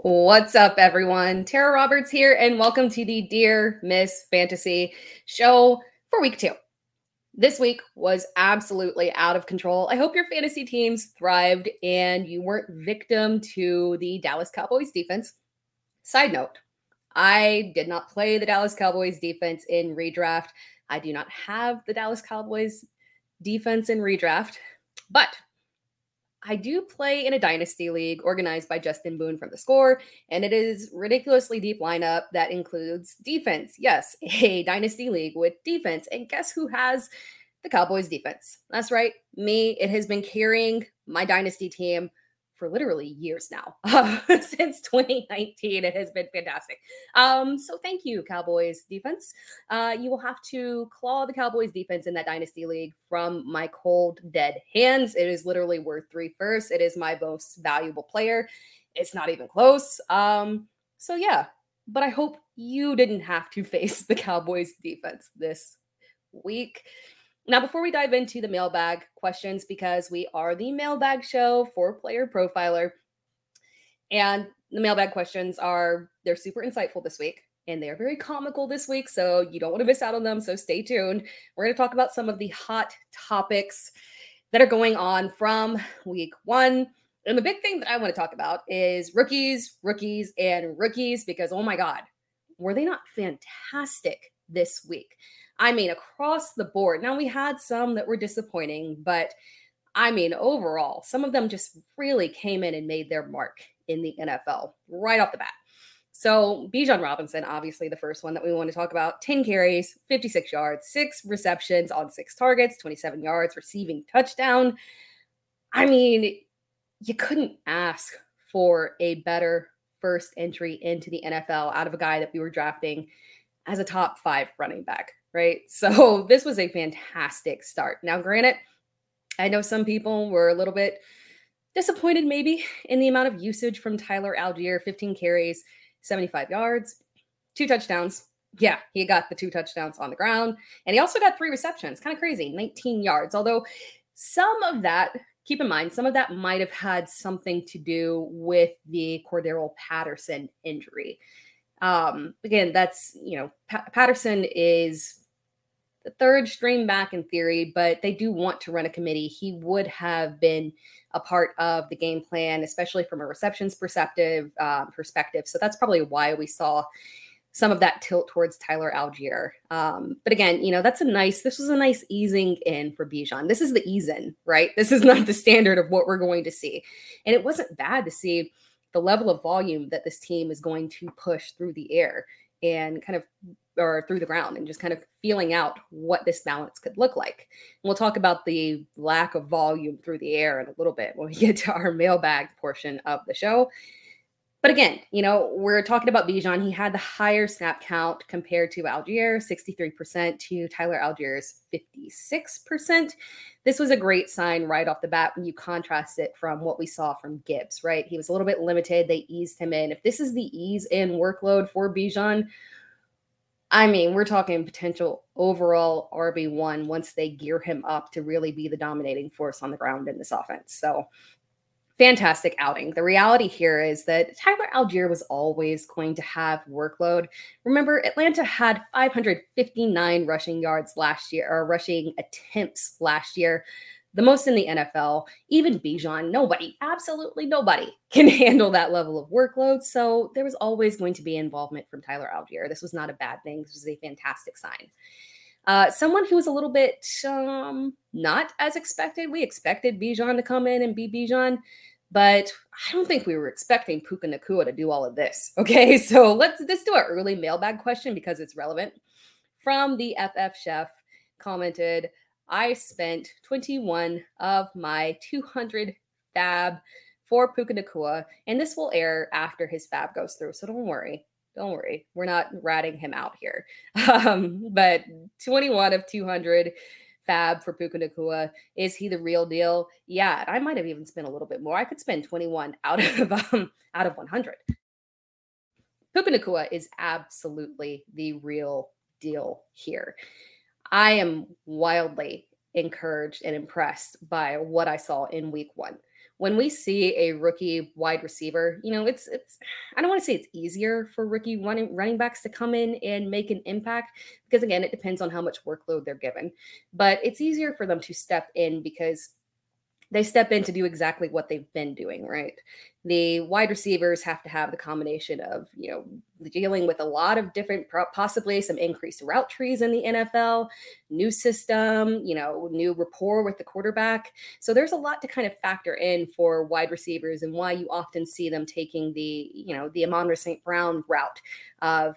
What's up, everyone? Tara Roberts here, and welcome to the Dear Miss Fantasy show for week 2. This week was absolutely out of control. I hope your fantasy teams thrived and you weren't victim to the Dallas Cowboys defense. Side note, I did not play the Dallas Cowboys defense in redraft. I do not have the Dallas Cowboys defense in redraft, but I do play in a dynasty league organized by Justin Boone from The Score, and it is ridiculously deep lineup that includes defense. Yes, a dynasty league with defense. And guess who has the Cowboys defense? That's right, me. It has been carrying my dynasty team for literally years now. Since 2019, it has been fantastic. So thank you, Cowboys defense. You will have to claw the Cowboys defense in that dynasty league from my cold, dead hands. It is literally worth 3 firsts. It is my most valuable player. It's not even close. So yeah, but I hope you didn't have to face the Cowboys defense this week. Now, before we dive into the mailbag questions, because we are the mailbag show for Player Profiler, and the mailbag questions are, they're super insightful this week, and they are very comical this week, so you don't want to miss out on them, so stay tuned. We're going to talk about some of the hot topics that are going on from week 1, and the big thing that I want to talk about is rookies, because, oh my God, were they not fantastic this week? I mean, across the board. Now, we had some that were disappointing, but I mean, overall, some of them just really came in and made their mark in the NFL right off the bat. So Bijan Robinson, obviously the first one that we want to talk about, 10 carries, 56 yards, 6 receptions on 6 targets, 27 yards, receiving touchdown. I mean, you couldn't ask for a better first entry into the NFL out of a guy that we were drafting as a top 5 running back. Right? So this was a fantastic start. Now, granted, I know some people were a little bit disappointed maybe in the amount of usage from Tyler Allgeier, 15 carries, 75 yards, 2 touchdowns. Yeah, he got the 2 touchdowns on the ground. And he also got 3 receptions, kind of crazy, 19 yards. Although some of that, keep in mind, some of that might have had something to do with the Cordarrelle Patterson injury. Again, that's, you know, Patterson is the 3rd string back in theory, but they do want to run a committee. He would have been a part of the game plan, especially from a receptions perspective. So that's probably why we saw some of that tilt towards Tyler Allgeier. But again, you know, this was a nice easing in for Bijan. This is the ease in, right? This is not the standard of what we're going to see. And it wasn't bad to see the level of volume that this team is going to push through the air and through the ground, and just kind of feeling out what this balance could look like. And we'll talk about the lack of volume through the air in a little bit when we get to our mailbag portion of the show. But again, you know, we're talking about Bijan. He had the higher snap count compared to Allgeier, 63% to Tyler Allgeier's 56%. This was a great sign right off the bat when you contrast it from what we saw from Gibbs, right? He was a little bit limited. They eased him in. If this is the ease in workload for Bijan, I mean, we're talking potential overall RB1 once they gear him up to really be the dominating force on the ground in this offense. So fantastic outing. The reality here is that Tyler Allgeier was always going to have workload. Remember, Atlanta had 559 rushing attempts last year. the most in the NFL, even Bijan, absolutely nobody can handle that level of workload. So there was always going to be involvement from Tyler Allgeier. This was not a bad thing. This was a fantastic sign. Someone who was a little bit not as expected. We expected Bijan to come in and be Bijan, but I don't think we were expecting Puka Nacua to do all of this. Okay, so let's do our early mailbag question because it's relevant. From the FF Chef commented, I spent 21 of my 200 fab for Puka Nacua, and this will air after his fab goes through, so don't worry. Don't worry, we're not ratting him out here. But 21 of 200 fab for Puka Nacua. Is he the real deal? Yeah, I might have even spent a little bit more. I could spend 21 out of 100. Puka Nacua is absolutely the real deal here. I am wildly encouraged and impressed by what I saw in week one. When we see a rookie wide receiver, you know, it's I don't want to say it's easier for rookie running backs to come in and make an impact because, again, it depends on how much workload they're given. But it's easier for them to step in because they step in to do exactly what they've been doing, right? The wide receivers have to have the combination of, you know, dealing with a lot of different, possibly some increased route trees in the NFL, new system, you know, new rapport with the quarterback. So there's a lot to kind of factor in for wide receivers and why you often see them taking the, you know, the Amon-Ra St. Brown route of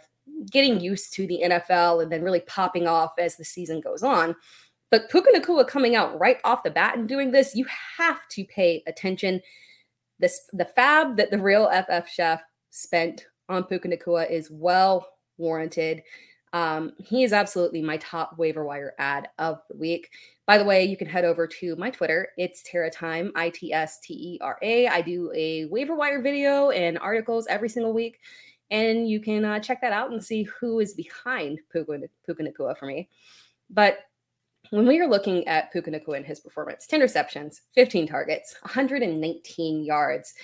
getting used to the NFL and then really popping off as the season goes on. But Puka Nacua coming out right off the bat and doing this, you have to pay attention. The fab that the real FF Chef spent on Puka Nacua is well warranted. He is absolutely my top waiver wire ad of the week. By the way, you can head over to my Twitter. It's Tara Time, ITSTERA. I do a waiver wire video and articles every single week. And you can check that out and see who is behind Puka Nacua for me. But when we are looking at Puka Nacua and his performance, 10 receptions, 15 targets, 119 yards.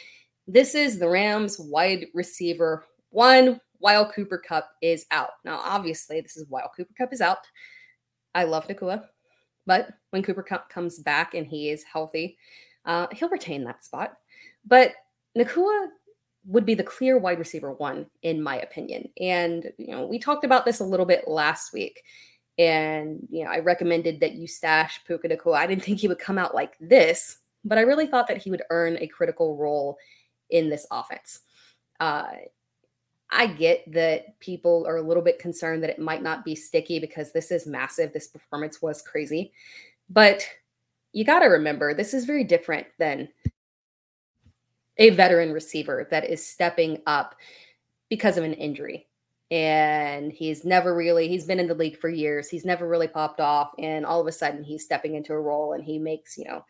This is the Rams wide receiver one while Cooper Kupp is out. Now, obviously, this is while Cooper Kupp is out. I love Nacua, but when Cooper Kupp comes back and he is healthy, he'll retain that spot. But Nacua would be the clear wide receiver one, in my opinion. And, you know, we talked about this a little bit last week. And, you know, I recommended that you stash Puka Nacua. I didn't think he would come out like this, but I really thought that he would earn a critical role in this offense. I get that people are a little bit concerned that it might not be sticky because this is massive. This performance was crazy. But you got to remember, this is very different than a veteran receiver that is stepping up because of an injury. And he's been in the league for years. He's never really popped off. And all of a sudden he's stepping into a role and he makes, you know,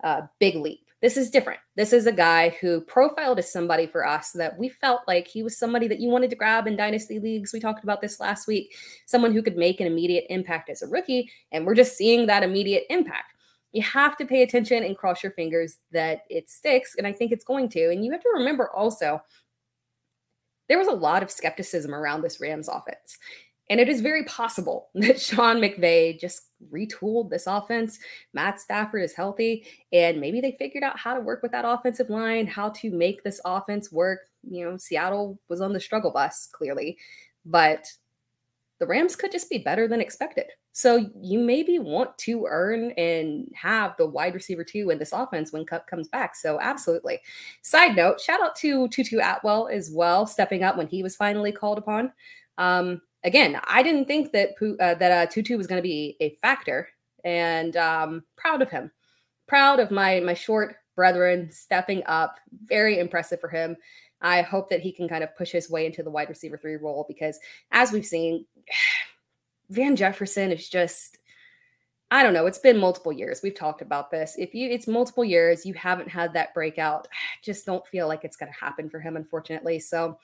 a big leap. This is different. This is a guy who profiled as somebody for us that we felt like he was somebody that you wanted to grab in dynasty leagues. We talked about this last week, someone who could make an immediate impact as a rookie. And we're just seeing that immediate impact. You have to pay attention and cross your fingers that it sticks. And I think it's going to, and you have to remember also, there was a lot of skepticism around this Rams offense. And it is very possible that Sean McVay just retooled this offense. Matt Stafford is healthy. And maybe they figured out how to work with that offensive line, how to make this offense work. You know, Seattle was on the struggle bus, clearly. But the Rams could just be better than expected. So you maybe want to earn and have the wide receiver two in this offense when Kupp comes back. So absolutely. Side note, shout out to Tutu Atwell as well, stepping up when he was finally called upon. Again, I didn't think that Tutu was going to be a factor, and proud of him. Proud of my short brethren stepping up. Very impressive for him. I hope that he can kind of push his way into the wide receiver three role because, as we've seen, Van Jefferson is just, I don't know, it's been multiple years. We've talked about this. It's multiple years, you haven't had that breakout. I just don't feel like it's going to happen for him, unfortunately. So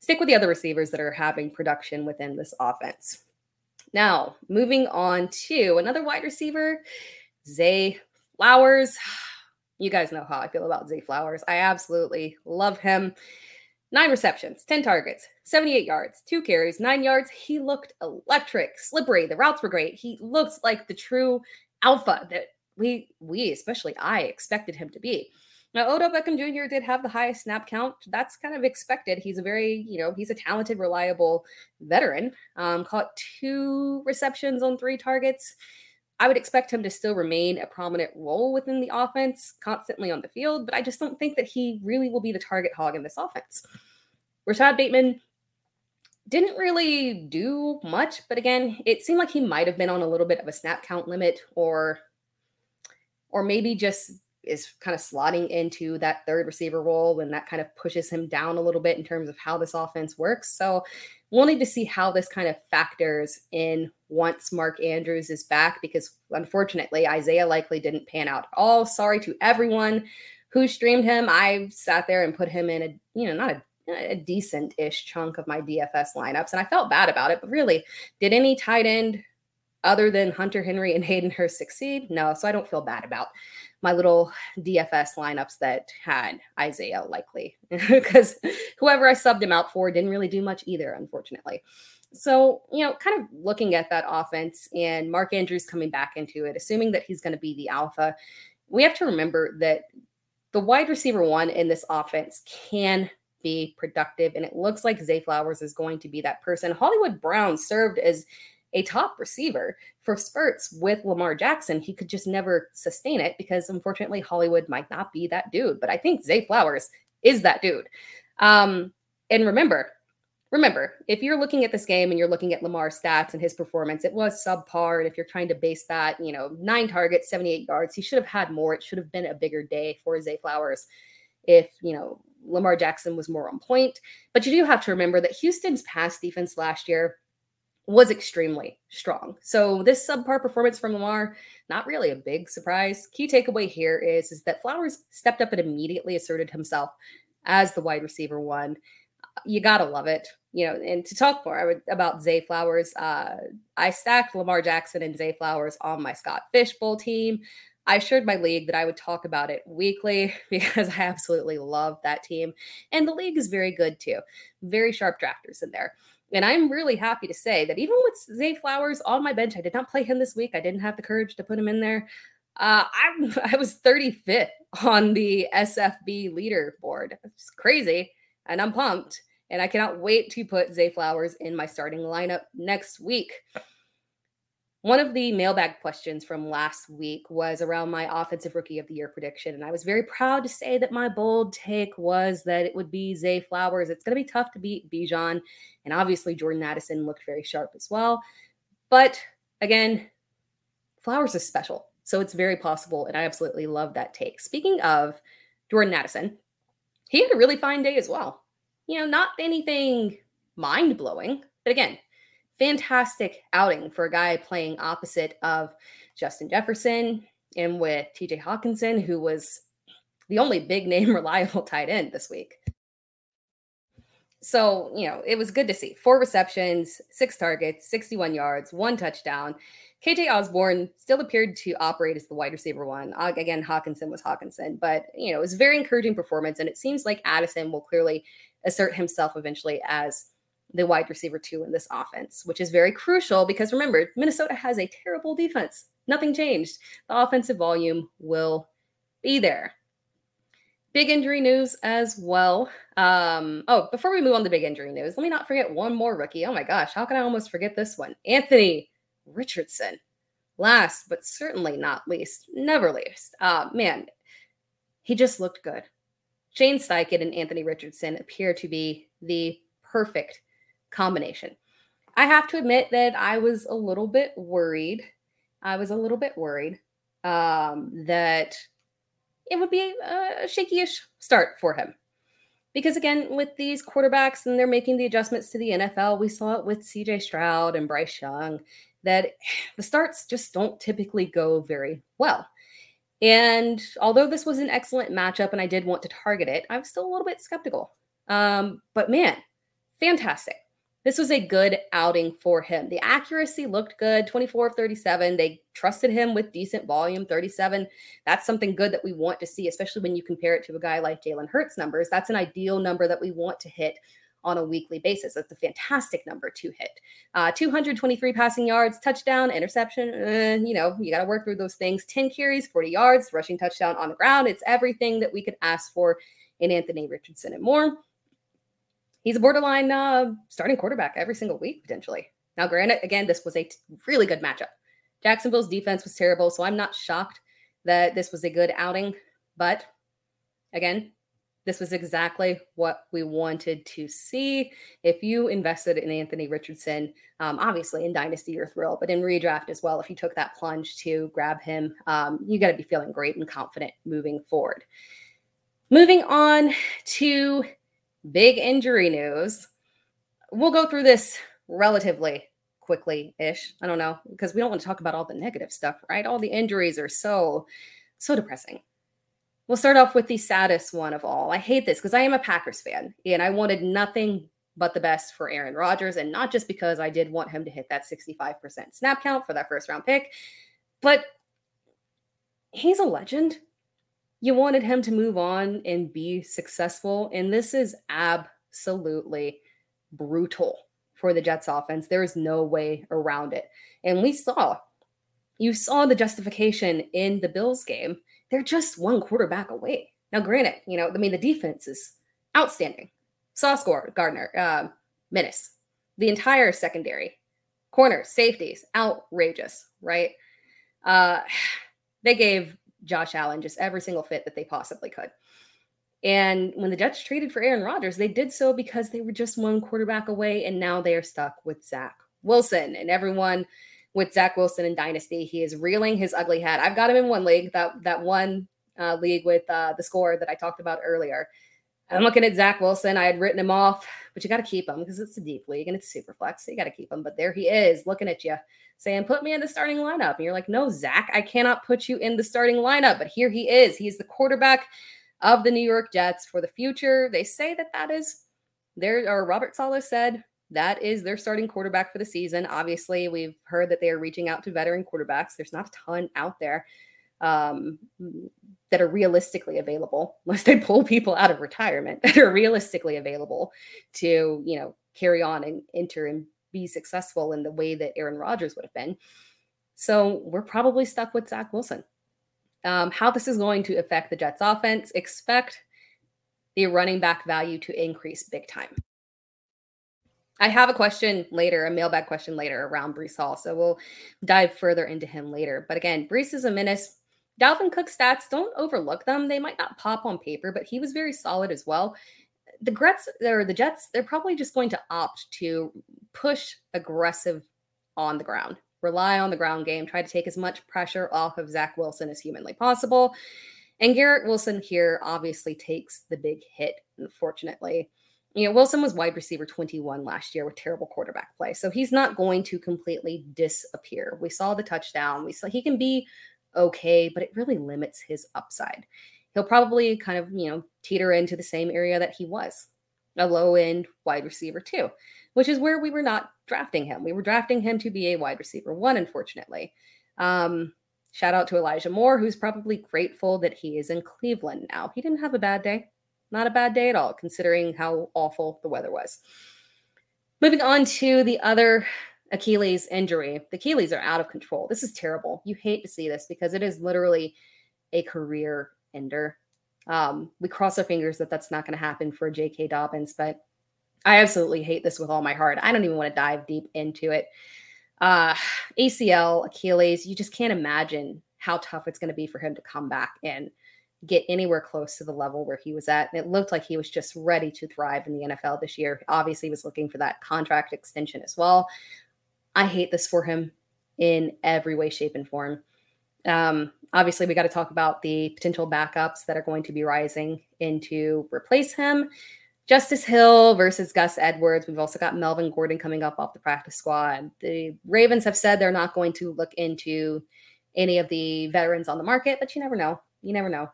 stick with the other receivers that are having production within this offense. Now, moving on to another wide receiver, Zay Flowers. You guys know how I feel about Zay Flowers. I absolutely love him. 9 receptions, 10 targets, 78 yards, 2 carries, 9 yards. He looked electric, slippery. The routes were great. He looks like the true alpha that especially I expected him to be. Now, Odell Beckham Jr. did have the highest snap count. That's kind of expected. He's a very, he's a talented, reliable veteran. Caught 2 receptions on 3 targets. I would expect him to still remain a prominent role within the offense, constantly on the field, but I just don't think that he really will be the target hog in this offense. Rashad Bateman didn't really do much, but again, it seemed like he might have been on a little bit of a snap count limit or maybe just is kind of slotting into that third receiver role, and that kind of pushes him down a little bit in terms of how this offense works. So we'll need to see how this kind of factors in once Mark Andrews is back, because unfortunately Isaiah Likely didn't pan out at all. Sorry to everyone who streamed him. I sat there and put him in a, not a decent-ish chunk of my DFS lineups, and I felt bad about it, but really, did any tight end other than Hunter Henry and Hayden Hurst succeed? No, so I don't feel bad about my little DFS lineups that had Isaiah Likely, because whoever I subbed him out for didn't really do much either, unfortunately. So, kind of looking at that offense and Mark Andrews coming back into it, assuming that he's going to be the alpha, we have to remember that the wide receiver one in this offense can be productive, and it looks like Zay Flowers is going to be that person. Hollywood Brown served as a top receiver for spurts with Lamar Jackson. He could just never sustain it because, unfortunately, Hollywood might not be that dude. But I think Zay Flowers is that dude. And remember, if you're looking at this game and you're looking at Lamar's stats and his performance, it was subpar. And if you're trying to base that, 9 targets, 78 yards, he should have had more. It should have been a bigger day for Zay Flowers if, Lamar Jackson was more on point. But you do have to remember that Houston's pass defense last year was extremely strong. So this subpar performance from Lamar, not really a big surprise. Key takeaway here is that Flowers stepped up and immediately asserted himself as the wide receiver one. You got to love it. And to talk more about Zay Flowers, I stacked Lamar Jackson and Zay Flowers on my Scott Fishbowl team. I assured my league that I would talk about it weekly because I absolutely love that team. And the league is very good too. Very sharp drafters in there. And I'm really happy to say that even with Zay Flowers on my bench, I did not play him this week. I didn't have the courage to put him in there. I was 35th on the SFB leaderboard. It's crazy. And I'm pumped. And I cannot wait to put Zay Flowers in my starting lineup next week. One of the mailbag questions from last week was around my offensive rookie of the year prediction. And I was very proud to say that my bold take was that it would be Zay Flowers. It's going to be tough to beat Bijan. And obviously Jordan Addison looked very sharp as well. But again, Flowers is special. So it's very possible. And I absolutely love that take. Speaking of Jordan Addison, he had a really fine day as well. Not anything mind blowing, but again, fantastic outing for a guy playing opposite of Justin Jefferson and with T.J. Hockenson, who was the only big name reliable tight end this week. So, it was good to see. 4 receptions, 6 targets, 61 yards, 1 touchdown. KJ Osborne still appeared to operate as the wide receiver one. Again, Hockenson was Hockenson, but, it was a very encouraging performance. And it seems like Addison will clearly assert himself eventually as the wide receiver two in this offense, which is very crucial because remember, Minnesota has a terrible defense. Nothing changed. The offensive volume will be there. Big injury news as well. Before we move on to big injury news, let me not forget one more rookie. Oh my gosh, how can I almost forget this one? Anthony Richardson. Last, but certainly not least, never least. Man, he just looked good. Shane Steichen and Anthony Richardson appear to be the perfect combination. I have to admit that I was a little bit worried. That it would be a shaky-ish start for him. Because again, with these quarterbacks and they're making the adjustments to the NFL, we saw it with CJ Stroud and Bryce Young, that the starts just don't typically go very well. And although this was an excellent matchup and I did want to target it, I'm still a little bit skeptical. But man, fantastic. This was a good outing for him. The accuracy looked good, 24 of 37. They trusted him with decent volume, 37. That's something good that we want to see, especially when you compare it to a guy like Jalen Hurts' numbers. That's an ideal number that we want to hit on a weekly basis. That's a fantastic number to hit. 223 passing yards, touchdown, interception. You got to work through those things. 10 carries, 40 yards, rushing touchdown on the ground. It's everything that we could ask for in Anthony Richardson and Moore. He's a borderline starting quarterback every single week, potentially. Now, granted, again, this was a really good matchup. Jacksonville's defense was terrible, so I'm not shocked that this was a good outing. But, again, this was exactly what we wanted to see. If you invested in Anthony Richardson, obviously in Dynasty, you're thrilled, but in Redraft as well, if you took that plunge to grab him, you got to be feeling great and confident moving forward. Moving on to big injury news. We'll go through this relatively quickly-ish. I don't know, because we don't want to talk about all the negative stuff, right? All the injuries are so depressing. We'll start off with the saddest one of all. I hate this because I am a Packers fan, and I wanted nothing but the best for Aaron Rodgers, and not just because I did want him to hit that 65% snap count for that first-round pick, but he's a legend. You wanted him to move on and be successful, and this is absolutely brutal for the Jets offense. There is no way around it. And you saw the justification in the Bills game. They're just one quarterback away. Now, granted, the defense is outstanding. Sauce Gardner, menace. The entire secondary, corners, safeties, outrageous, right? They gave Josh Allen just every single fit that they possibly could. And when the Jets traded for Aaron Rodgers, they did so because they were just one quarterback away, and now they are stuck with Zach Wilson. And everyone with Zach Wilson in Dynasty, he is reeling his ugly head. I've got him in one league, that one league with the score that I talked about earlier. I'm looking at Zach Wilson. I had written him off, but you got to keep him because it's a deep league and it's super flex, so you got to keep him. But there he is looking at you saying, put me in the starting lineup. And you're like, no, Zach, I cannot put you in the starting lineup. But here he is. He's the quarterback of the New York Jets for the future. They say that is their, or Robert Saleh said, that is their starting quarterback for the season. Obviously, we've heard that they are reaching out to veteran quarterbacks. There's not a ton out there that are realistically available, unless they pull people out of retirement that are realistically available to, carry on and enter and be successful in the way that Aaron Rodgers would have been. So we're probably stuck with Zach Wilson. How this is going to affect the Jets offense, expect the running back value to increase big time. I have a mailbag question later around Breece Hall, so we'll dive further into him later. But again, Breece is a menace. Dalvin Cook's stats, don't overlook them. They might not pop on paper, but he was very solid as well. The Jets, they're probably just going to opt to push aggressive on the ground, rely on the ground game, try to take as much pressure off of Zach Wilson as humanly possible. And Garrett Wilson here obviously takes the big hit, unfortunately. Wilson was wide receiver 21 last year with terrible quarterback play. So he's not going to completely disappear. We saw the touchdown. We saw he can be okay, but it really limits his upside. He'll probably kind of, teeter into the same area that he was, a low-end wide receiver too, which is where we were not drafting him. We were drafting him to be a wide receiver 1, unfortunately. Shout out to Elijah Moore, who's probably grateful that he is in Cleveland now. He didn't have a bad day. Not a bad day at all, considering how awful the weather was. Moving on to the other Achilles injury. The Achilles are out of control. This is terrible. You hate to see this because it is literally a career ender. We cross our fingers that that's not going to happen for J.K. Dobbins, but I absolutely hate this with all my heart. I don't even want to dive deep into it. ACL, Achilles, you just can't imagine how tough it's going to be for him to come back and get anywhere close to the level where he was at. And it looked like he was just ready to thrive in the NFL this year. Obviously, he was looking for that contract extension as well. I hate this for him in every way, shape, and form. Obviously, we got to talk about the potential backups that are going to be rising in to replace him. Justice Hill versus Gus Edwards. We've also got Melvin Gordon coming up off the practice squad. The Ravens have said they're not going to look into any of the veterans on the market, but you never know. You never know.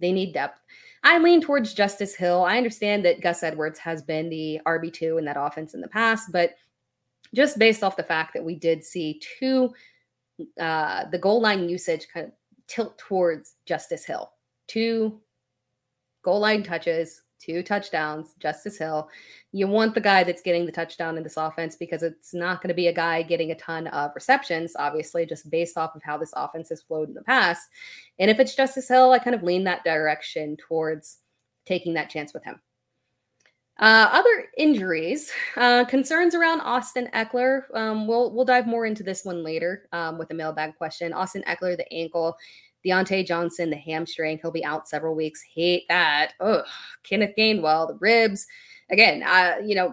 They need depth. I lean towards Justice Hill. I understand that Gus Edwards has been the RB2 in that offense in the past, but just based off the fact that we did see the goal line usage kind of tilt towards Justice Hill. 2 goal line touches two touchdowns, Justice Hill. You want the guy that's getting the touchdown in this offense because it's not going to be a guy getting a ton of receptions, obviously, just based off of how this offense has flowed in the past. And if it's Justice Hill, I kind of lean that direction towards taking that chance with him. Other injuries, concerns around Austin Eckler. We'll dive more into this one later with a mailbag question. Austin Eckler, the ankle. Diontae Johnson, the hamstring. He'll be out several weeks. Hate that. Oh, Kenneth Gainwell, the ribs. Again,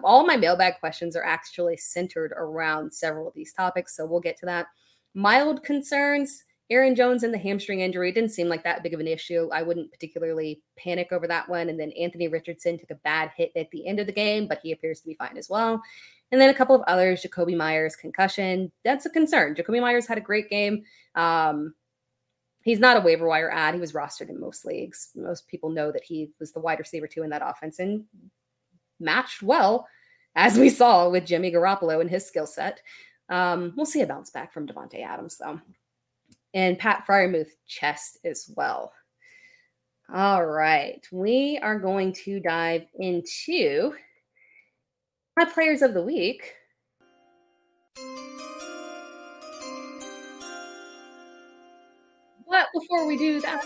all my mailbag questions are actually centered around several of these topics, so we'll get to that. Mild concerns, Aaron Jones and the hamstring injury. Didn't seem like that big of an issue. I wouldn't particularly panic over that one. And then Anthony Richardson took a bad hit at the end of the game, but he appears to be fine as well. And then a couple of others, Jakobi Meyers, concussion. That's a concern. Jakobi Meyers had a great game. He's not a waiver wire ad. He was rostered in most leagues. Most people know that he was the wide receiver too in that offense and matched well, as we saw with Jimmy Garoppolo and his skill set. We'll see a bounce back from Devontae Adams, though. And Pat Fryermuth, chest as well. All right. We are going to dive into my players of the week. But before we do that,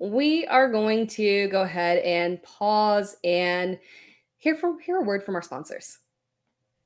we are going to go ahead and pause and hear a word from our sponsors.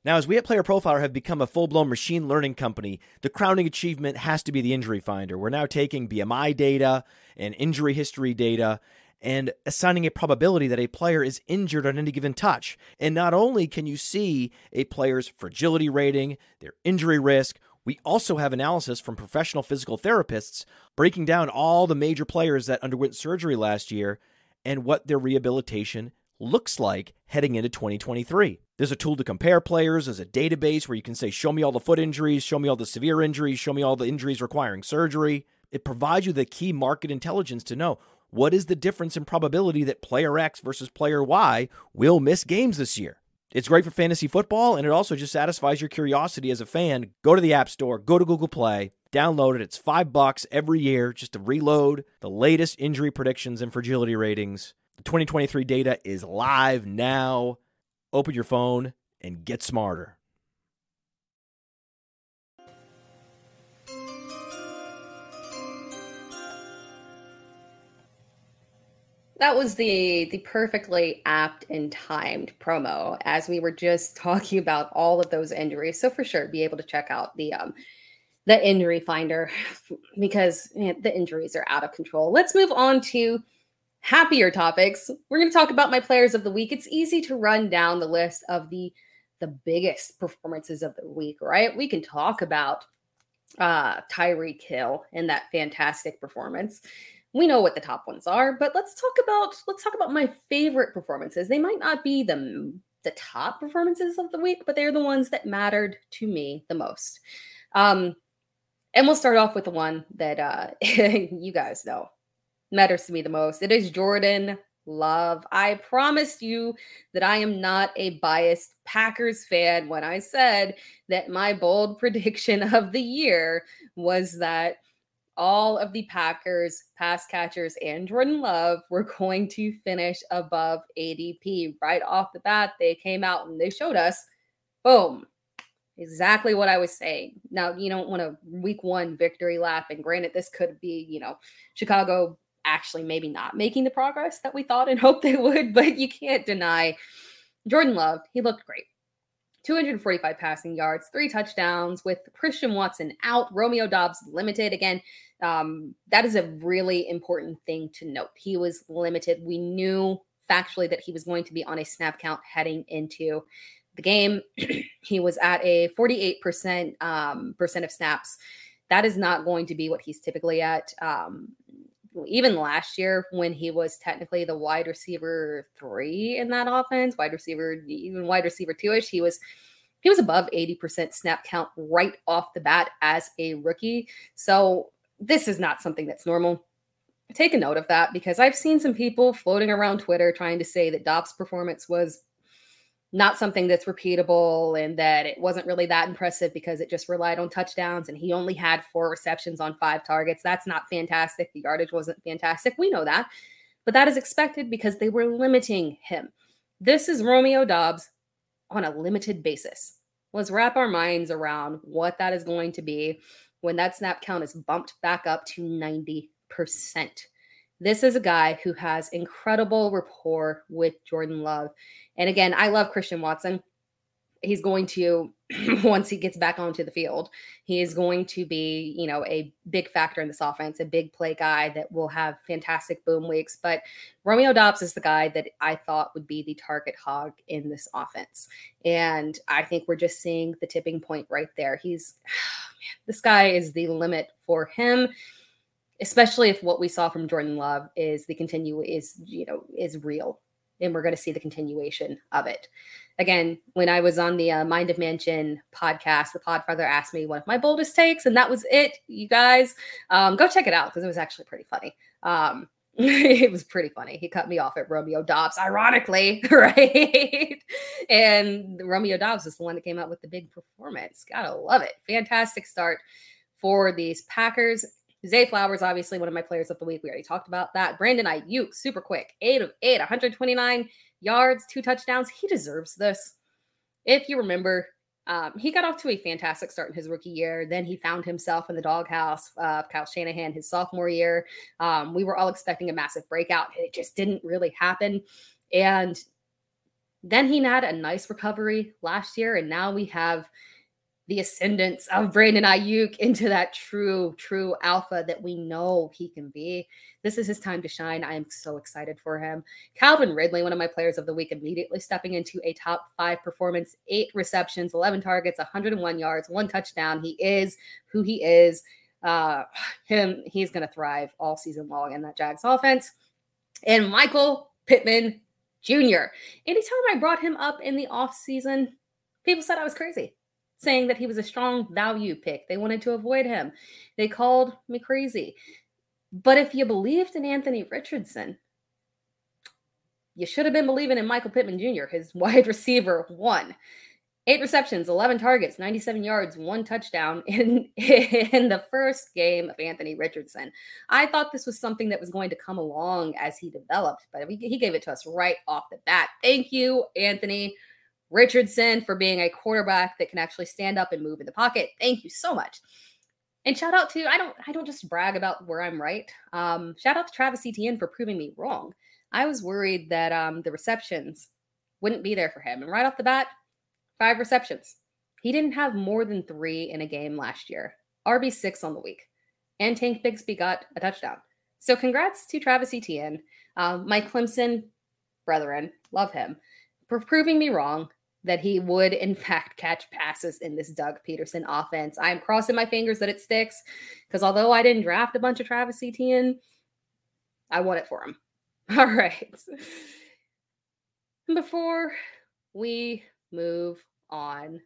Now, as we at Player Profiler have become a full-blown machine learning company, the crowning achievement has to be the Injury Finder. We're now taking BMI data and injury history data and assigning a probability that a player is injured on any given touch. And not only can you see a player's fragility rating, their injury risk, we also have analysis from professional physical therapists breaking down all the major players that underwent surgery last year and what their rehabilitation looks like heading into 2023. There's a tool to compare players. There's a database where you can say, show me all the foot injuries, show me all the severe injuries, show me all the injuries requiring surgery. It provides you the key market intelligence to know what is the difference in probability that player X versus player Y will miss games this year. It's great for fantasy football, and it also just satisfies your curiosity as a fan. Go to the App Store, go to Google Play, download it. It's $5 every year just to reload the latest injury predictions and fragility ratings. The 2023 data is live now. Open your phone and get smarter. That was the perfectly apt and timed promo as we were just talking about all of those injuries. So for sure, be able to check out the Injury Finder because the injuries are out of control. Let's move on to happier topics. We're going to talk about my players of the week. It's easy to run down the list of the biggest performances of the week, right? We can talk about Tyreek Hill and that fantastic performance. We know what the top ones are, but let's talk about my favorite performances. They might not be the top performances of the week, but they're the ones that mattered to me the most. And we'll start off with the one that you guys know matters to me the most. It is Jordan Love. I promised you that I am not a biased Packers fan when I said that my bold prediction of the year was that all of the Packers, pass catchers, and Jordan Love were going to finish above ADP. Right off the bat, they came out and they showed us, boom, exactly what I was saying. Now, you don't want a week one victory lap. And granted, this could be, Chicago actually maybe not making the progress that we thought and hoped they would. But you can't deny Jordan Love. He looked great. 245 passing yards, 3 touchdowns with Christian Watson out, Romeo Doubs limited. Again, that is a really important thing to note. He was limited. We knew factually that he was going to be on a snap count heading into the game. He was at a 48% percent of snaps. That is not going to be what he's typically at. Even last year when he was technically the wide receiver 3 in that offense, wide receiver 2-ish, he was above 80% snap count right off the bat as a rookie. So this is not something that's normal. Take a note of that because I've seen some people floating around Twitter trying to say that Dobbs' performance was not something that's repeatable, and that it wasn't really that impressive because it just relied on touchdowns, and he only had 4 receptions on 5 targets. That's not fantastic. The yardage wasn't fantastic. We know that, but that is expected because they were limiting him. This is Romeo Doubs on a limited basis. Let's wrap our minds around what that is going to be when that snap count is bumped back up to 90%. This is a guy who has incredible rapport with Jordan Love. And again, I love Christian Watson. He's going to, once he gets back onto the field, he is going to be, you know, a big factor in this offense, a big play guy that will have fantastic boom weeks. But Romeo Doubs is the guy that I thought would be the target hog in this offense. And I think we're just seeing the tipping point right there. He's, oh man, the sky is the limit for him, especially if what we saw from Jordan Love is real. And we're going to see the continuation of it. Again, when I was on the Mind of Mansion podcast, the Podfather asked me one of my boldest takes, and that was it, you guys. Go check it out because it was actually pretty funny. It was pretty funny. He cut me off at Romeo Doubs, ironically, right? And Romeo Doubs is the one that came out with the big performance. Gotta love it. Fantastic start for these Packers. Zay Flowers, obviously one of my players of the week. We already talked about that. Brandon Ayuk, super quick, 8 of 8, 129 yards, 2 touchdowns. He deserves this. If you remember, he got off to a fantastic start in his rookie year. Then he found himself in the doghouse of Kyle Shanahan his sophomore year. We were all expecting a massive breakout. It just didn't really happen. And then he had a nice recovery last year. And now we have the ascendance of Brandon Ayuk into that true alpha that we know he can be. This is his time to shine. I am so excited for him. Calvin Ridley, one of my players of the week, immediately stepping into a top 5 performance, 8 receptions, 11 targets, 101 yards, 1 touchdown. He is who he is. He's going to thrive all season long in that Jags offense. And Michael Pittman Jr. Anytime I brought him up in the offseason, people said I was crazy, saying that he was a strong value pick. They wanted to avoid him. They called me crazy. But if you believed in Anthony Richardson, you should have been believing in Michael Pittman Jr., his wide receiver 1. 8 receptions, 11 targets, 97 yards, 1 touchdown in the first game of Anthony Richardson. I thought this was something that was going to come along as he developed, but he gave it to us right off the bat. Thank you, Anthony Richardson, for being a quarterback that can actually stand up and move in the pocket. Thank you so much. And shout out to, I don't just brag about where I'm right. Shout out to Travis Etienne for proving me wrong. I was worried that the receptions wouldn't be there for him. And right off the bat, 5 receptions. He didn't have more than 3 in a game last year. RB6 on the week. And Tank Bigsby got a touchdown. So congrats to Travis Etienne. My Clemson brethren, love him, for proving me wrong that he would, in fact, catch passes in this Doug Peterson offense. I'm crossing my fingers that it sticks, because although I didn't draft a bunch of Travis Etienne, I want it for him. All right. Before we move on,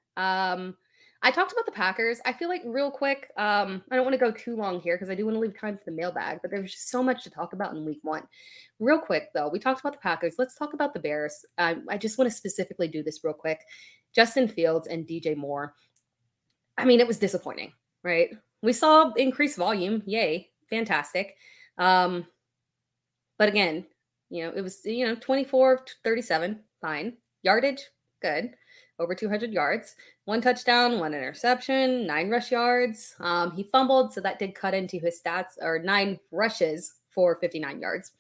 I talked about the Packers. I feel like real quick, I don't want to go too long here because I do want to leave time for the mailbag, but there's just so much to talk about in week 1. Real quick, though, we talked about the Packers. Let's talk about the Bears. I just want to specifically do this real quick. Justin Fields and DJ Moore. I mean, it was disappointing, right? We saw increased volume. Yay. Fantastic. But again, it was, 24, 37. Fine. Yardage. Good. Over 200 yards, 1 touchdown, 1 interception, 9 rush yards. He fumbled, so that did cut into his stats, or 9 rushes for 59 yards.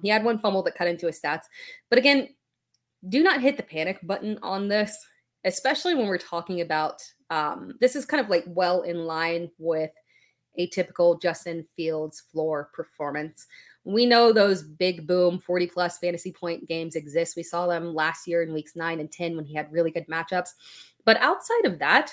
He had 1 fumble that cut into his stats. But again, do not hit the panic button on this, especially when we're talking about, this is kind of like well in line with a typical Justin Fields floor performance. We know those big boom 40-plus fantasy point games exist. We saw them last year in weeks 9 and 10 when he had really good matchups. But outside of that,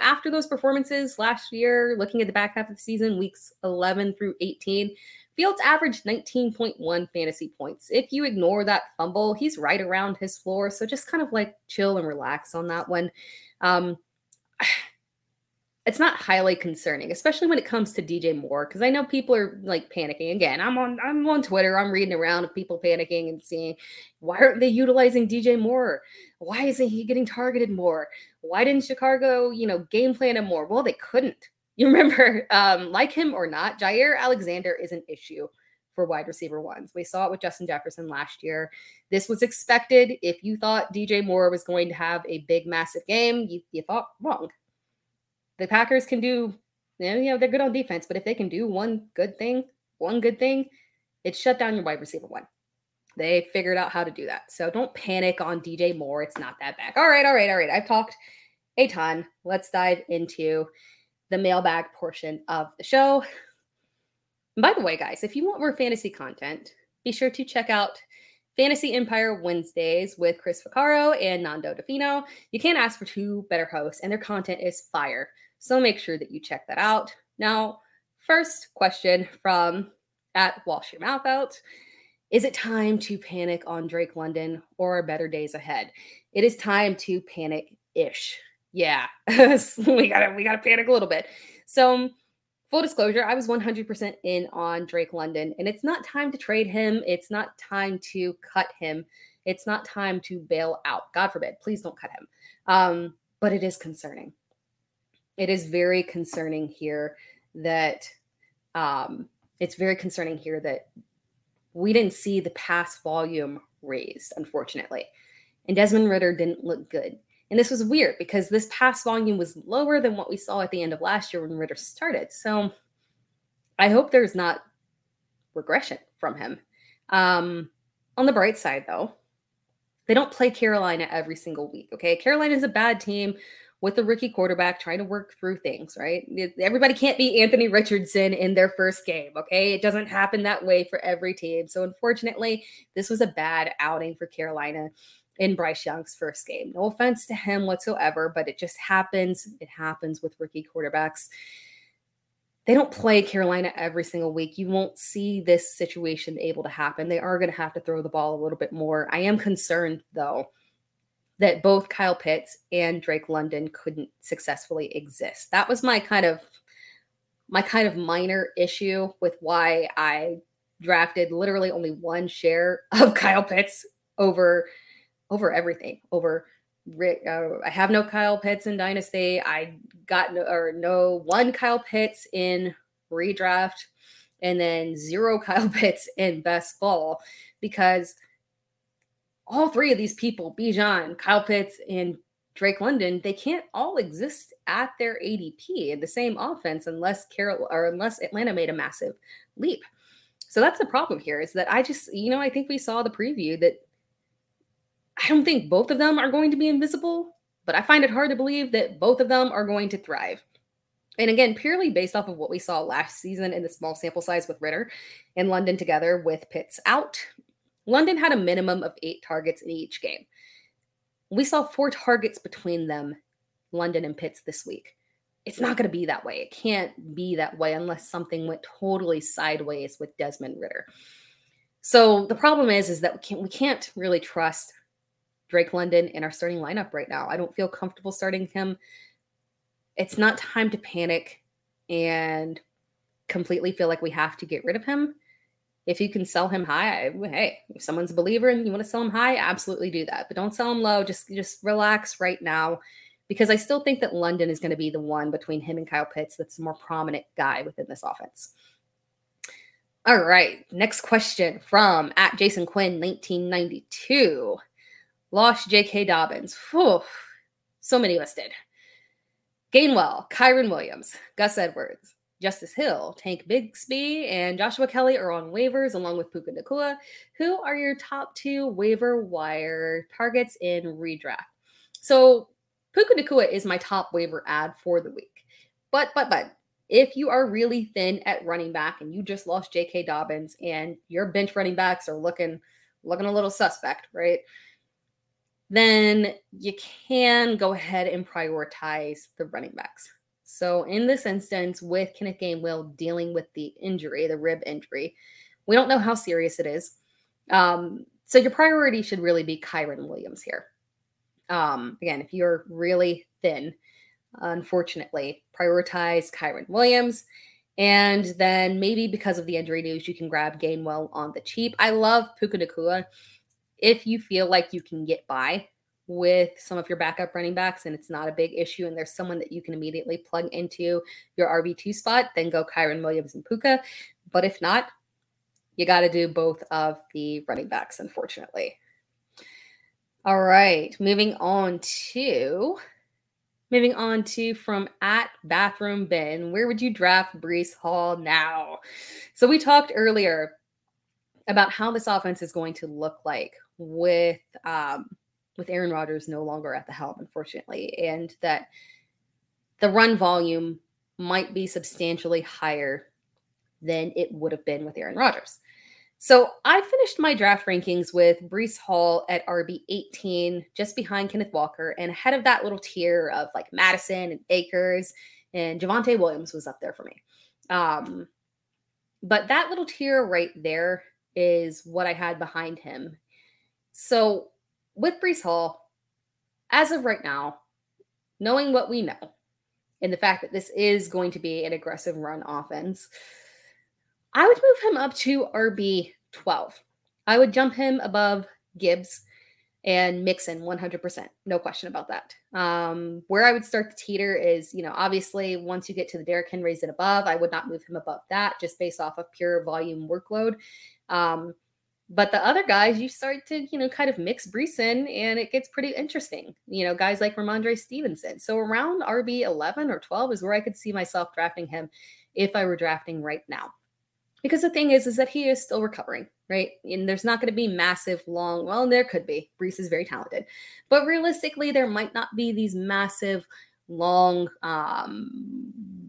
after those performances last year, looking at the back half of the season, weeks 11 through 18, Fields averaged 19.1 fantasy points. If you ignore that fumble, he's right around his floor. So just kind of like chill and relax on that one. it's not highly concerning, especially when it comes to DJ Moore, because I know people are like panicking. Again, I'm on Twitter. I'm reading around of people panicking and seeing, why aren't they utilizing DJ Moore? Why isn't he getting targeted more? Why didn't Chicago, game plan him more? Well, they couldn't. You remember, like him or not, Jair Alexander is an issue for wide receiver ones. We saw it with Justin Jefferson last year. This was expected. If you thought DJ Moore was going to have a big, massive game, you thought wrong. The Packers can do, they're good on defense, but if they can do one good thing, it shut down your wide receiver one. They figured out how to do that. So don't panic on DJ Moore. It's not that bad. All right. I've talked a ton. Let's dive into the mailbag portion of the show. And by the way, guys, if you want more fantasy content, be sure to check out Fantasy Empire Wednesdays with Chris Vaccaro and Nando DeFino. You can't ask for two better hosts, and their content is fire. So make sure that you check that out. Now, first question from @WashYourMouthOut. Is it time to panic on Drake London, or are better days ahead? It is time to panic-ish. Yeah, we gotta panic a little bit. So full disclosure, I was 100% in on Drake London, and it's not time to trade him. It's not time to cut him. It's not time to bail out. God forbid, please don't cut him. But it is concerning. It is very concerning here that we didn't see the pass volume raised, unfortunately. And Desmond Ridder didn't look good. And this was weird because this pass volume was lower than what we saw at the end of last year when Ridder started. So I hope there's not regression from him. On the bright side, though, they don't play Carolina every single week, okay? Carolina is a bad team with a rookie quarterback trying to work through things, right? Everybody can't be Anthony Richardson in their first game, okay? It doesn't happen that way for every team. So unfortunately, this was a bad outing for Carolina in Bryce Young's first game. No offense to him whatsoever, but it just happens. It happens with rookie quarterbacks. They don't play Carolina every single week. You won't see this situation able to happen. They are going to have to throw the ball a little bit more. I am concerned, though, that both Kyle Pitts and Drake London couldn't successfully exist. That was my kind of minor issue with why I drafted literally only one share of Kyle Pitts over everything, I have no Kyle Pitts in Dynasty. I got no one Kyle Pitts in redraft, and then zero Kyle Pitts in best ball, because all three of these people, Bijan, Kyle Pitts, and Drake London, they can't all exist at their ADP in the same offense unless Atlanta made a massive leap. So that's the problem here, is that I think we saw the preview that I don't think both of them are going to be invisible, but I find it hard to believe that both of them are going to thrive. And again, purely based off of what we saw last season in the small sample size with Ridder and London together with Pitts out, London had a minimum of 8 targets in each game. We saw 4 targets between them, London and Pitts, this week. It's not going to be that way. It can't be that way unless something went totally sideways with Desmond Ridder. So the problem is that we can't really trust Drake London in our starting lineup right now. I don't feel comfortable starting him. It's not time to panic and completely feel like we have to get rid of him. If you can sell him high, hey, if someone's a believer and you want to sell him high, absolutely do that. But don't sell him low. Just relax right now, because I still think that London is going to be the one between him and Kyle Pitts that's the more prominent guy within this offense. All right, next question from @JasonQuinn1992. Lost J.K. Dobbins. Whew. So many listed. Gainwell, Kyren Williams, Gus Edwards, Justice Hill, Tank Bigsby, and Joshua Kelly are on waivers, along with Puka Nacua. Who are your top 2 waiver wire targets in redraft? So Puka Nacua is my top waiver ad for the week. But if you are really thin at running back and you just lost J.K. Dobbins and your bench running backs are looking a little suspect, right? Then you can go ahead and prioritize the running backs. So in this instance, with Kenneth Gainwell dealing with the injury, the rib injury, we don't know how serious it is. So your priority should really be Kyren Williams here. Again, if you're really thin, unfortunately. Prioritize Kyren Williams. And then maybe because of the injury news, you can grab Gainwell on the cheap. I love Puka Nacua. If you feel like you can get by with some of your backup running backs and it's not a big issue and there's someone that you can immediately plug into your RB2 spot, then go Kyren Williams and Puka. But if not, you got to do both of the running backs, unfortunately. All right, moving on to from at Bathroom Bin, where would you draft Breece Hall now? So we talked earlier about how this offense is going to look like with Aaron Rodgers no longer at the helm, unfortunately, and that the run volume might be substantially higher than it would have been with Aaron Rodgers. So I finished my draft rankings with Breece Hall at RB 18, just behind Kenneth Walker, and ahead of that little tier of like Madison and Akers, and Javonte Williams was up there for me. But that little tier right there is what I had behind him. So with Breece Hall, as of right now, knowing what we know, and the fact that this is going to be an aggressive run offense, I would move him up to RB 12. I would jump him above Gibbs and Mixon 100%. No question about that. Where I would start to teeter is, obviously once you get to the Derrick Henrys and above, I would not move him above that just based off of pure volume workload. But the other guys, you start to, kind of mix Breece in, and it gets pretty interesting. Guys like Ramondre Stevenson. So around RB 11 or 12 is where I could see myself drafting him if I were drafting right now. Because the thing is that he is still recovering, right? And there's not going to be massive long, well, there could be. Breece is very talented. But realistically, there might not be these massive, long,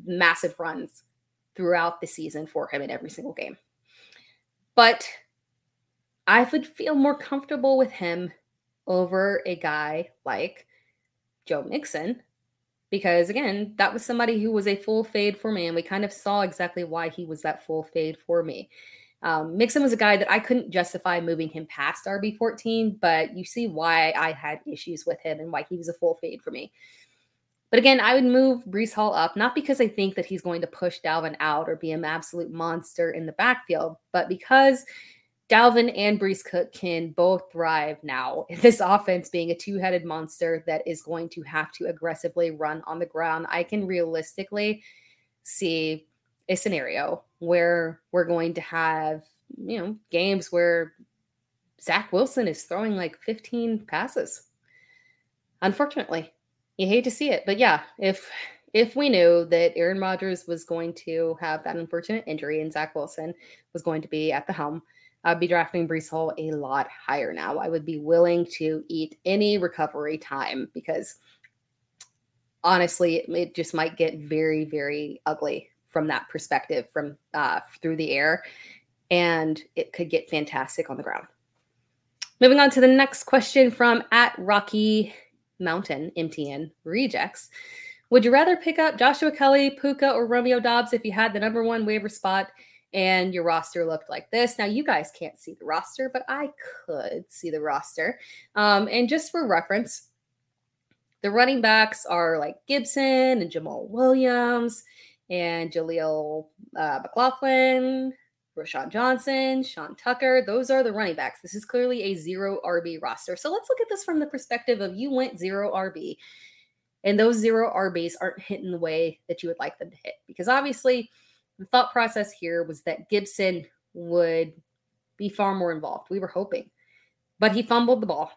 massive runs throughout the season for him in every single game. But I would feel more comfortable with him over a guy like Joe Mixon. Because, again, that was somebody who was a full fade for me, and we kind of saw exactly why he was that full fade for me. Mixon was a guy that I couldn't justify moving him past RB 14, but you see why I had issues with him and why he was a full fade for me. But, again, I would move Breece Hall up, not because I think that he's going to push Dalvin out or be an absolute monster in the backfield, but because Dalvin and Breece Cook can both thrive now in this offense being a two-headed monster that is going to have to aggressively run on the ground. I can realistically see a scenario where we're going to have, games where Zach Wilson is throwing like 15 passes. Unfortunately, you hate to see it, but yeah, if we knew that Aaron Rodgers was going to have that unfortunate injury and Zach Wilson was going to be at the helm, I'd be drafting Breece Hall a lot higher now. I would be willing to eat any recovery time because, honestly, it just might get very, very ugly from that perspective from through the air, and it could get fantastic on the ground. Moving on to the next question from at Rocky Mountain MTN Rejects. Would you rather pick up Joshua Kelly, Puka, or Romeo Doubs if you had the number one waiver spot and your roster looked like this? Now, you guys can't see the roster, but I could see the roster. And just for reference, the running backs are like Gibson and Jamal Williams and Jaleel McLaughlin, Roschon Johnson, Sean Tucker. Those are the running backs. This is clearly a zero RB roster. So let's look at this from the perspective of you went zero RB, and those zero RBs aren't hitting the way that you would like them to hit. Because obviously, the thought process here was that Gibson would be far more involved. We were hoping, but he fumbled the ball.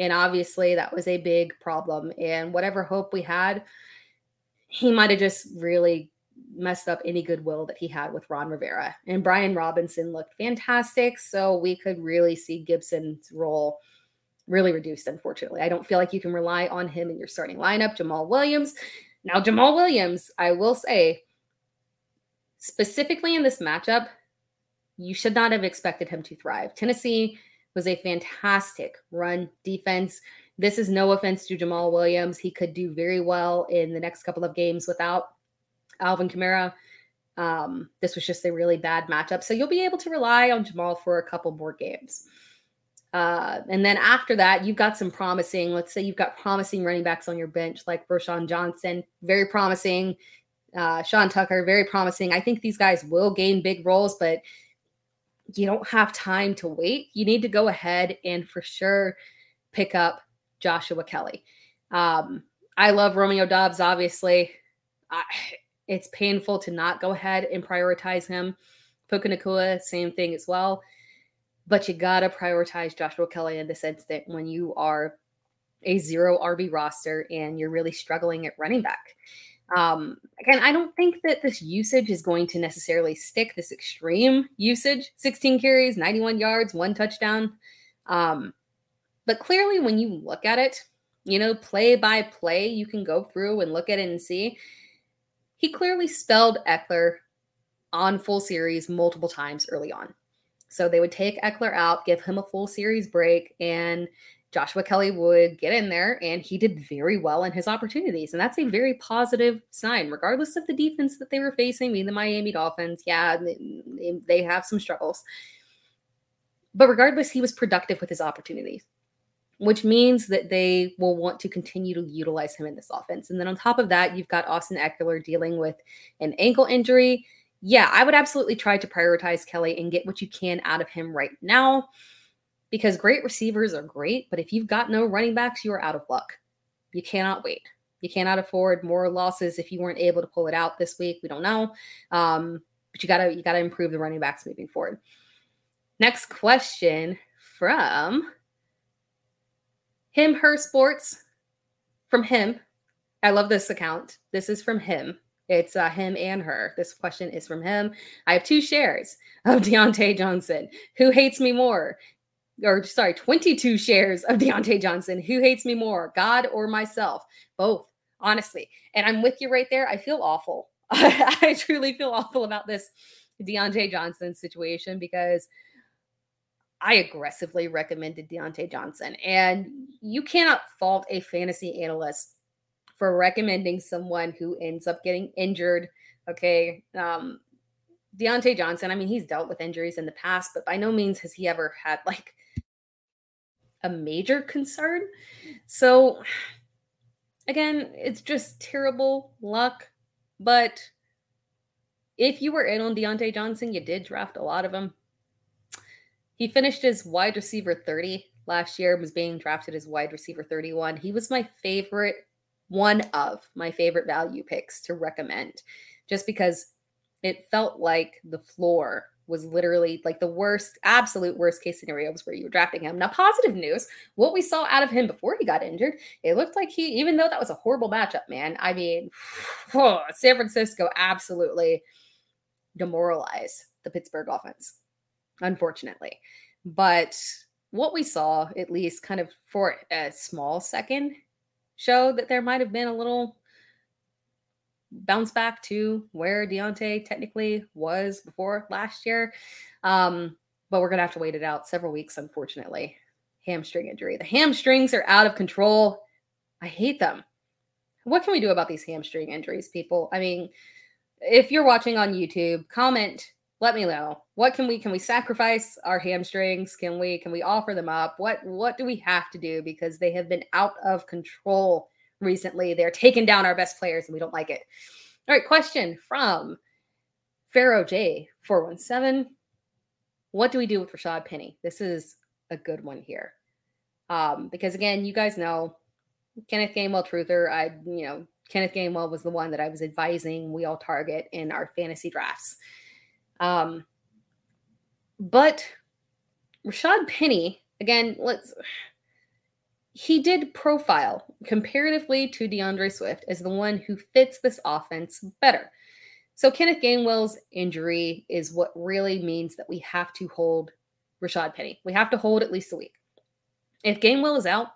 And obviously that was a big problem. And whatever hope we had, he might've just really messed up any goodwill that he had with Ron Rivera. And Brian Robinson looked fantastic. So we could really see Gibson's role really reduced, unfortunately. I don't feel like you can rely on him in your starting lineup. Jamal Williams. Now, Jamal Williams, I will say, specifically in this matchup, you should not have expected him to thrive. Tennessee was a fantastic run defense. This is no offense to Jamal Williams. He could do very well in the next couple of games without Alvin Kamara. This was just a really bad matchup. So you'll be able to rely on Jamal for a couple more games. And then after that, you've got some promising, let's say you've got promising running backs on your bench, like Roschon Johnson, very promising, Sean Tucker, very promising. I think these guys will gain big roles, but you don't have time to wait. You need to go ahead and for sure pick up Joshua Kelly. I love Romeo Doubs, obviously. It's painful to not go ahead and prioritize him. Puka Nacua, same thing as well. But you got to prioritize Joshua Kelly in the sense that when you are a zero RB roster and you're really struggling at running back. Again, I don't think that this usage is going to necessarily stick, this extreme usage, 16 carries, 91 yards, 1 touchdown. But clearly when you look at it, you know, play by play, you can go through and look at it and see. He clearly spelled Eckler on full series multiple times early on. So they would take Eckler out, give him a full series break, and Joshua Kelly would get in there, and he did very well in his opportunities. And that's a very positive sign, regardless of the defense that they were facing, being the Miami Dolphins. Yeah, they have some struggles. But regardless, he was productive with his opportunities, which means that they will want to continue to utilize him in this offense. And then on top of that, you've got Austin Eckler dealing with an ankle injury. Yeah, I would absolutely try to prioritize Kelly and get what you can out of him right now, because great receivers are great, but if you've got no running backs, you are out of luck. You cannot wait. You cannot afford more losses if you weren't able to pull it out this week. We don't know, but you gotta improve the running backs moving forward. Next question from Him/Her Sports. From him. I love this account. This is from him. It's him and her. This question is from him. I have 2 shares of Diontae Johnson. Who hates me more? Or sorry, 22 shares of Diontae Johnson. Who hates me more, God or myself? Both, honestly. And I'm with you right there. I feel awful. I truly feel awful about this Diontae Johnson situation because I aggressively recommended Diontae Johnson. And you cannot fault a fantasy analyst for recommending someone who ends up getting injured. Okay. Diontae Johnson, I mean, he's dealt with injuries in the past, but by no means has he ever had like a major concern. So again, it's just terrible luck. But if you were in on Diontae Johnson, you did draft a lot of him. He finished as wide receiver 30 last year, was being drafted as wide receiver 31. He was my favorite, one of my favorite value picks to recommend, just because it felt like the floor was literally like the worst, absolute worst case scenario was where you were drafting him. Now, positive news, what we saw out of him before he got injured, it looked like he, even though that was a horrible matchup, man, I mean, San Francisco absolutely demoralized the Pittsburgh offense, unfortunately. But what we saw, at least kind of for a small second, showed that there might have been a little bounce back to where Diontae technically was before last year. But we're going to have to wait it out several weeks, unfortunately. Hamstring injury. The hamstrings are out of control. I hate them. What can we do about these hamstring injuries, people? I mean, if you're watching on YouTube, comment, let me know. What can we sacrifice our hamstrings? Can we offer them up? What do we have to do? Because they have been out of control recently. They're taking down our best players and we don't like it. All right. Question from Pharaoh J417. What do we do with Rashad Penny? This is a good one here. Because again, you guys know Kenneth Gainwell truther. Kenneth Gainwell was the one that I was advising we all target in our fantasy drafts. But Rashad Penny, again, he did profile comparatively to DeAndre Swift as the one who fits this offense better. So Kenneth Gainwell's injury is what really means that we have to hold Rashad Penny. We have to hold at least a week. If Gainwell is out,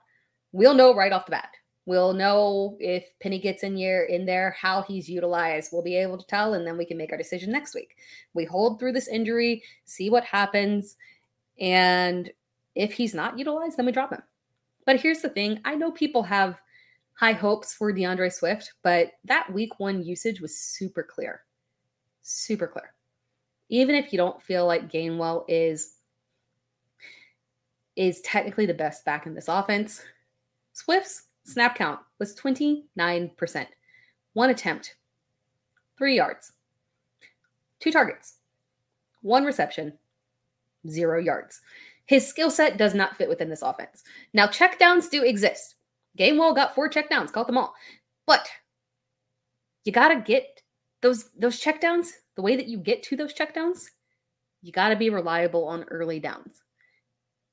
we'll know right off the bat. We'll know if Penny gets in there, how he's utilized. We'll be able to tell, and then we can make our decision next week. We hold through this injury, see what happens, and if he's not utilized, then we drop him. But here's the thing. I know people have high hopes for DeAndre Swift, but that week one usage was super clear. Super clear. Even if you don't feel like Gainwell is is technically the best back in this offense. Swift's snap count was 29%. 1 attempt, 3 yards, 2 targets, 1 reception, 0 yards. His skill set does not fit within this offense. Now, checkdowns do exist. Gainwell got 4 checkdowns, caught them all. But you got to get those checkdowns. The way that you get to those checkdowns, you got to be reliable on early downs.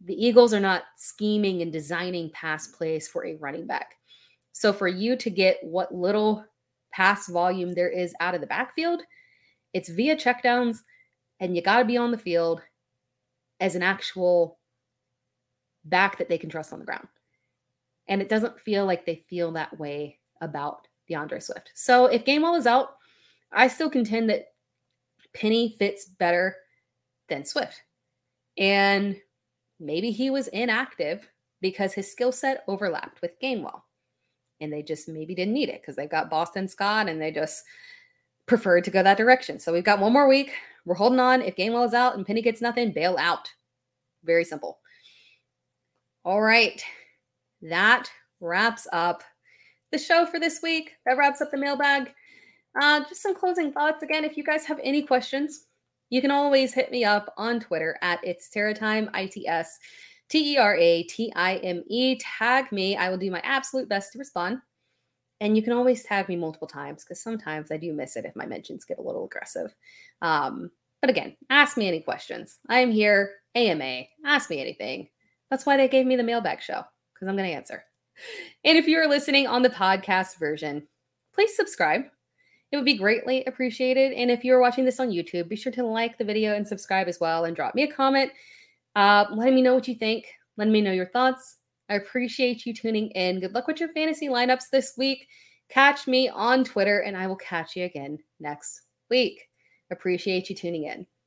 The Eagles are not scheming and designing pass plays for a running back. So for you to get what little pass volume there is out of the backfield, it's via checkdowns, and you got to be on the field as an actual back that they can trust on the ground. And it doesn't feel like they feel that way about DeAndre Swift. So if Gainwell is out, I still contend that Penny fits better than Swift. And maybe he was inactive because his skill set overlapped with Gainwell. And they just maybe didn't need it because they've got Boston Scott and they just preferred to go that direction. So we've got one more week. We're holding on. If Gainwell is out and Penny gets nothing, bail out. Very simple. All right. That wraps up the show for this week. That wraps up the mailbag. Just some closing thoughts. Again, if you guys have any questions, you can always hit me up on Twitter at It's Terra Time, ITS, TERATIME. Tag me. I will do my absolute best to respond. And you can always tag me multiple times because sometimes I do miss it if my mentions get a little aggressive. But again, ask me any questions. I am here, AMA. Ask me anything. That's why they gave me the mailbag show, because I'm going to answer. And if you're listening on the podcast version, please subscribe. It would be greatly appreciated. And if you're watching this on YouTube, be sure to like the video and subscribe as well. And drop me a comment. Letting me know what you think. Letting me know your thoughts. I appreciate you tuning in. Good luck with your fantasy lineups this week. Catch me on Twitter, and I will catch you again next week. Appreciate you tuning in.